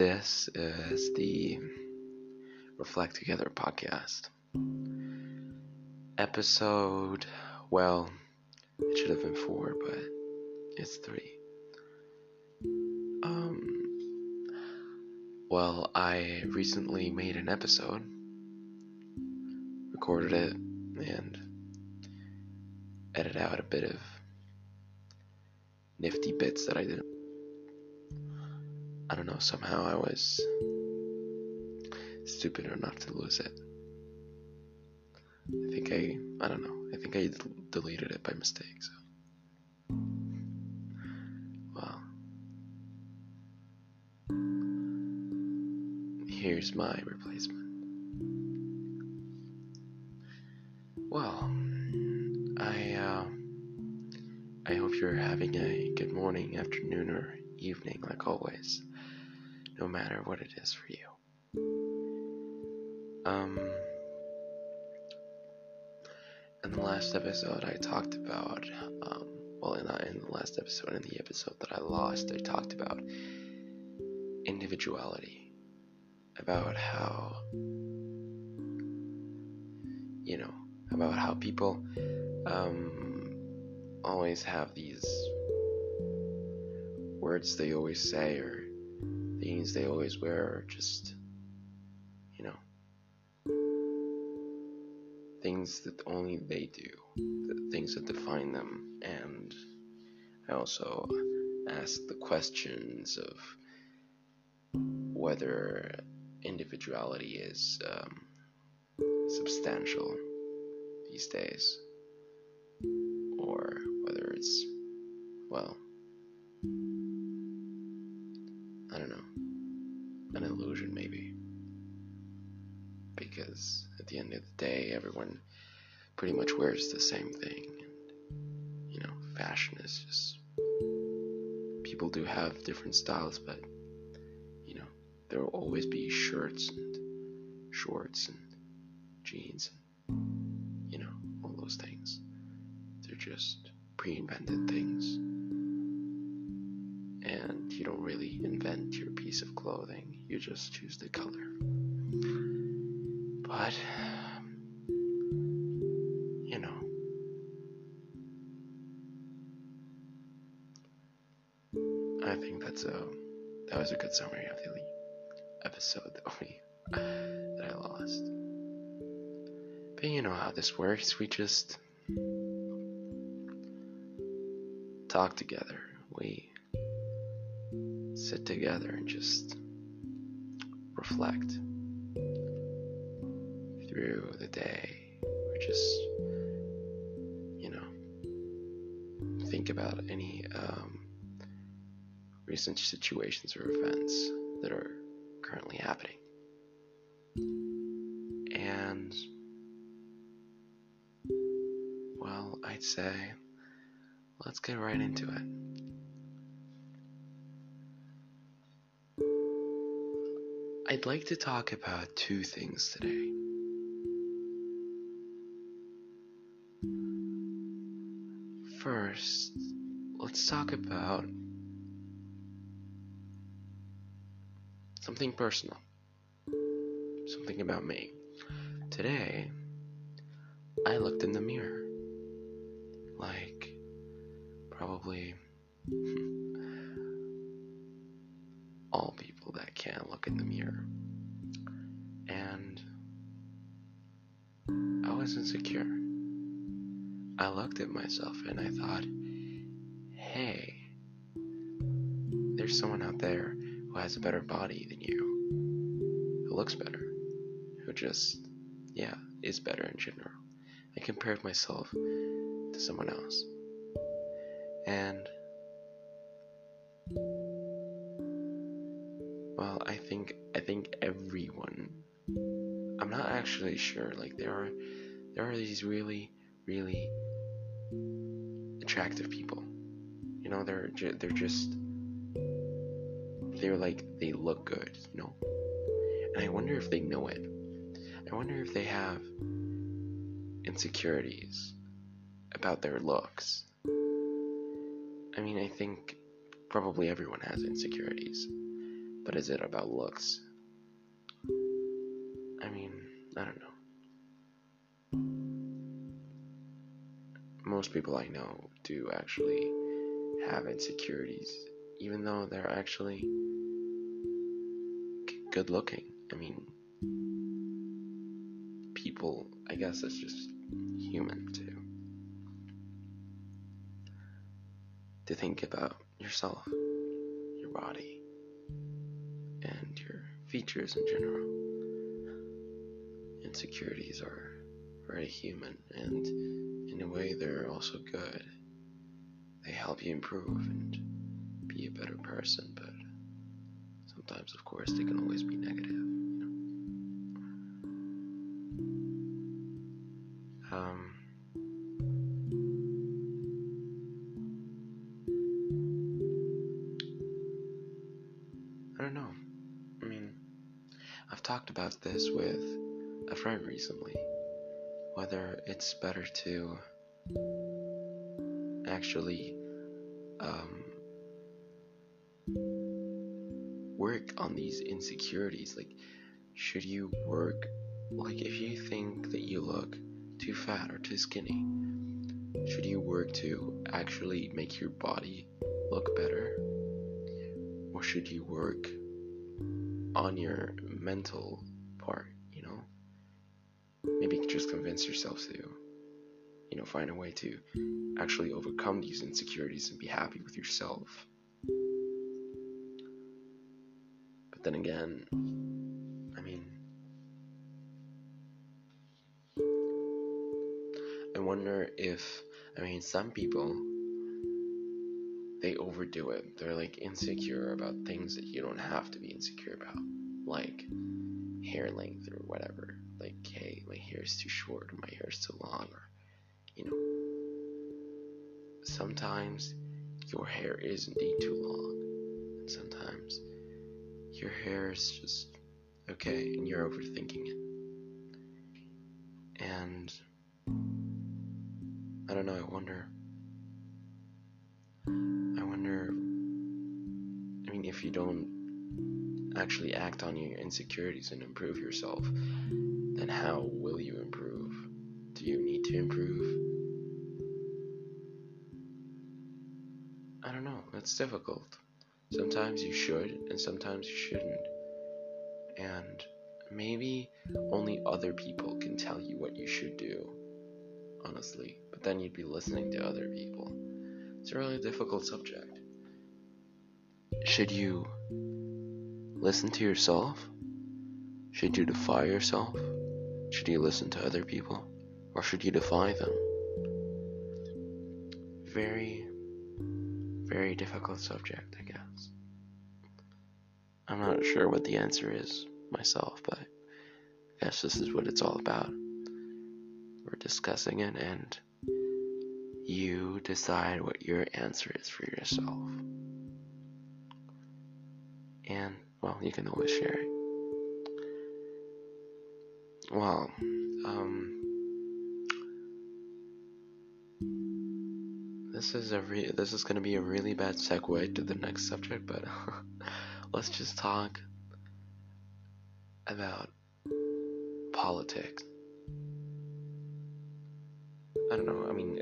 This is the Reflect Together podcast. Episode, well, it should have been 4, but it's 3. Well, I recently made an episode, recorded it, and edited out a bit of nifty bits that I didn't. I don't know, somehow I was stupid enough to lose it. I think I deleted it by mistake, so. Well. Here's my replacement. Well, I hope you're having a good morning, afternoon, or evening, like always, no matter what it is for you. In the last episode I talked about, in the episode that I lost, I talked about individuality, about how, people always have these words they always say, or things they always wear, or just, things that only they do, the things that define them. And I also asked the questions of whether individuality is substantial these days, or whether it's, well, I don't know, an illusion maybe, because at the end of the day everyone pretty much wears the same thing, and fashion is just, people do have different styles, but there will always be shirts and shorts and jeans and all those things. They're just pre-invented things, and you don't really invent your piece of clothing, you just choose the color. But, I think that was a good summary of the episode that I lost. But you know how this works, we just talk together, we sit together and just reflect through the day, or just, think about any recent situations or events that are currently happening. And, well, I'd say let's get right into it. I'd like to talk about 2 things today. First, let's talk about something personal, something about me. Today, I looked in the mirror, like, probably all people that can look in the mirror, and I was insecure. I looked at myself and I thought, hey, there's someone out there who has a better body than you, who looks better, who just, is better in general. I compared myself to someone else. And, well, I think everyone, I'm not actually sure, like, there are these really, really attractive people, they look good, and I wonder if they know it. I wonder if they have insecurities about their looks. I mean, I think probably everyone has insecurities, but is it about looks? I mean, I don't know. Most people I know do actually have insecurities, even though they're actually good looking. I mean, people, I guess it's just human to think about yourself, your body, and your features in general. Insecurities are very human, and in a way they're also good. They help you improve and be a better person, but sometimes, of course, they can always be negative, you know? I don't know. I mean, I've talked about this with a friend recently, whether it's better to actually work on these insecurities. Like, should you work, like, if you think that you look too fat or too skinny, should you work to actually make your body look better? Or should you work on your mental part, you know? Maybe you can just convince yourself to, you know, find a way to actually overcome these insecurities and be happy with yourself. But then again, I mean, I wonder if, I mean, some people, they overdo it. They're like insecure about things that you don't have to be insecure about, like hair length or whatever. Like, hey, my hair is too short, or my hair is too long, or, you know, sometimes your hair is indeed too long, and sometimes your hair is just okay, and you're overthinking it. And I don't know, I wonder, I mean, if you don't actually act on your insecurities and improve yourself, then how will you improve? Do you need to improve? I don't know, it's difficult. Sometimes you should, and sometimes you shouldn't. And maybe only other people can tell you what you should do, honestly. But then you'd be listening to other people. It's a really difficult subject. Should you listen to yourself? Should you defy yourself? Should you listen to other people? Or should you defy them? Very, very difficult subject, I guess. I'm not sure what the answer is myself, but I guess this is what it's all about. We're discussing it, and you decide what your answer is for yourself. And, well, you can always share it. Well, this is gonna be a really bad segue to the next subject, but let's just talk about politics. I don't know, I mean,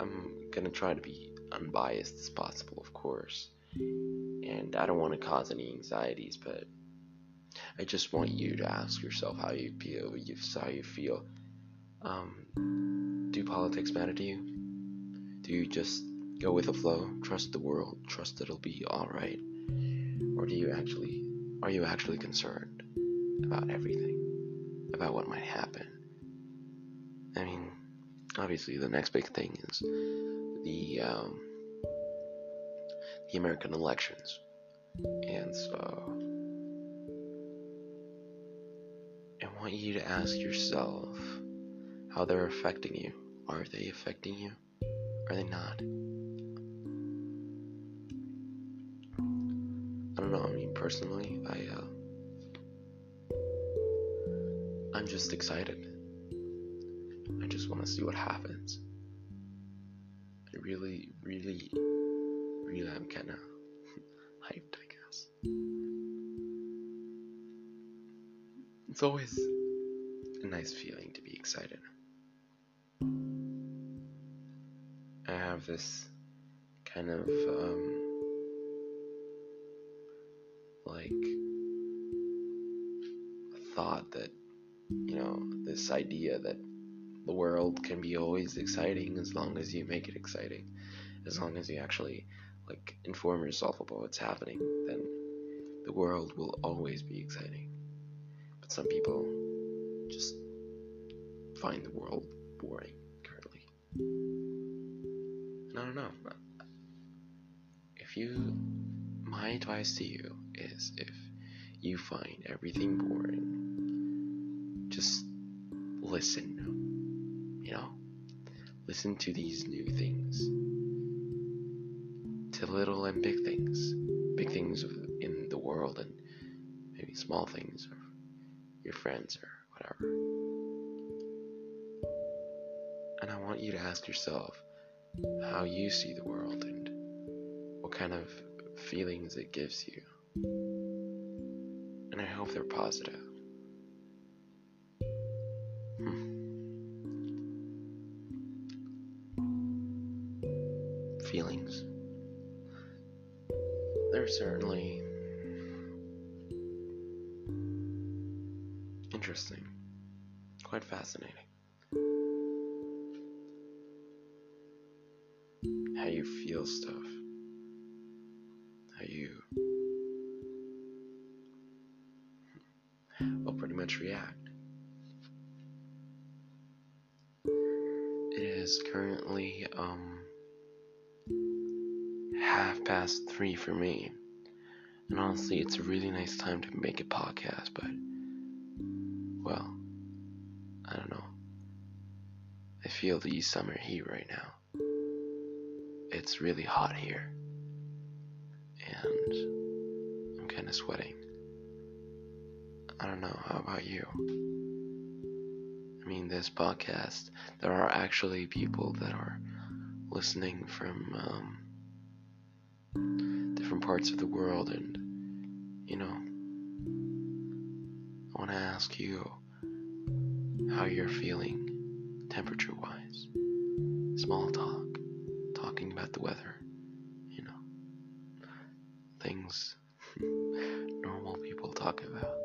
I'm gonna try to be unbiased as possible, of course, and I don't want to cause any anxieties, but I just want you to ask yourself how you feel. Do politics matter to you? Do you just go with the flow, trust the world, trust it'll be alright? Or are you actually concerned about everything, about what might happen? I mean, obviously the next big thing is the American elections, and so I want you to ask yourself how they're affecting you. Are they affecting you? Are they not? I don't know, I mean, personally, I'm just excited. I just want to see what happens. I really, really, really am kind of hyped, I guess. It's always a nice feeling to be excited. I have this kind of thought that, you know, this idea that the world can be always exciting as long as you make it exciting, as long as you actually inform yourself about what's happening, then the world will always be exciting. But some people just find the world boring currently, and I don't know. My advice to you is, if you find everything boring, just listen, listen to these new things, to little and big things in the world, and maybe small things, or your friends, or whatever. And I want you to ask yourself how you see the world and what kind of feelings it gives you. And I hope they're positive. Feelings. They're certainly interesting, quite fascinating. How you feel stuff, how you pretty much react. It is currently 3:30 for me, and honestly it's a really nice time to make a podcast, but I don't know, I feel the summer heat right now. It's really hot here and I'm kinda sweating. I don't know, how about you? I mean, this podcast, there are actually people that are listening from different parts of the world, and, I want to ask you how you're feeling temperature-wise. Small talk, talking about the weather, things normal people talk about.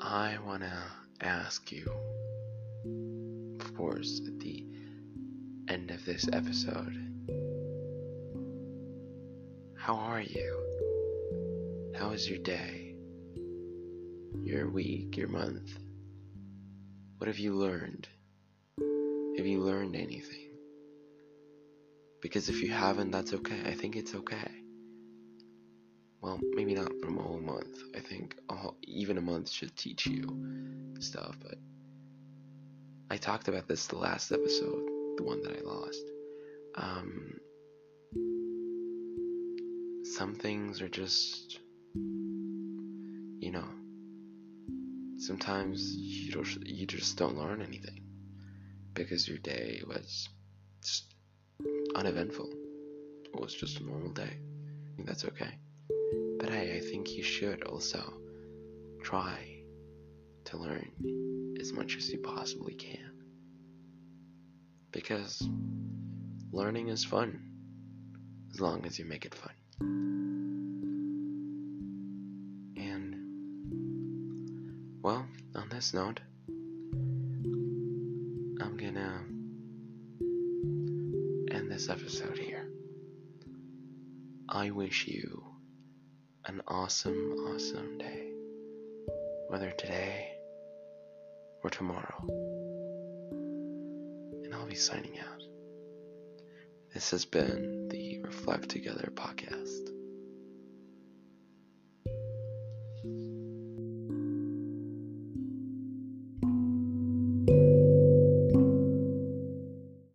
I want to ask you, of course, at the end of this episode, how are you? How is your day, your week, your month? What have you learned? Have you learned anything? Because if you haven't, that's okay. I think it's okay. Well, maybe not from a whole month. I think even a month should teach you stuff, but I talked about this the last episode, the one that I lost. Some things are just, sometimes you just don't learn anything because your day was just uneventful. It was just a normal day. I think that's okay. But hey, I think you should also try to learn as much as you possibly can, because learning is fun as long as you make it fun. And on this note, I'm gonna end this episode here. I wish you an awesome day, whether today or tomorrow. And I'll be signing out. This has been the Reflect Together podcast.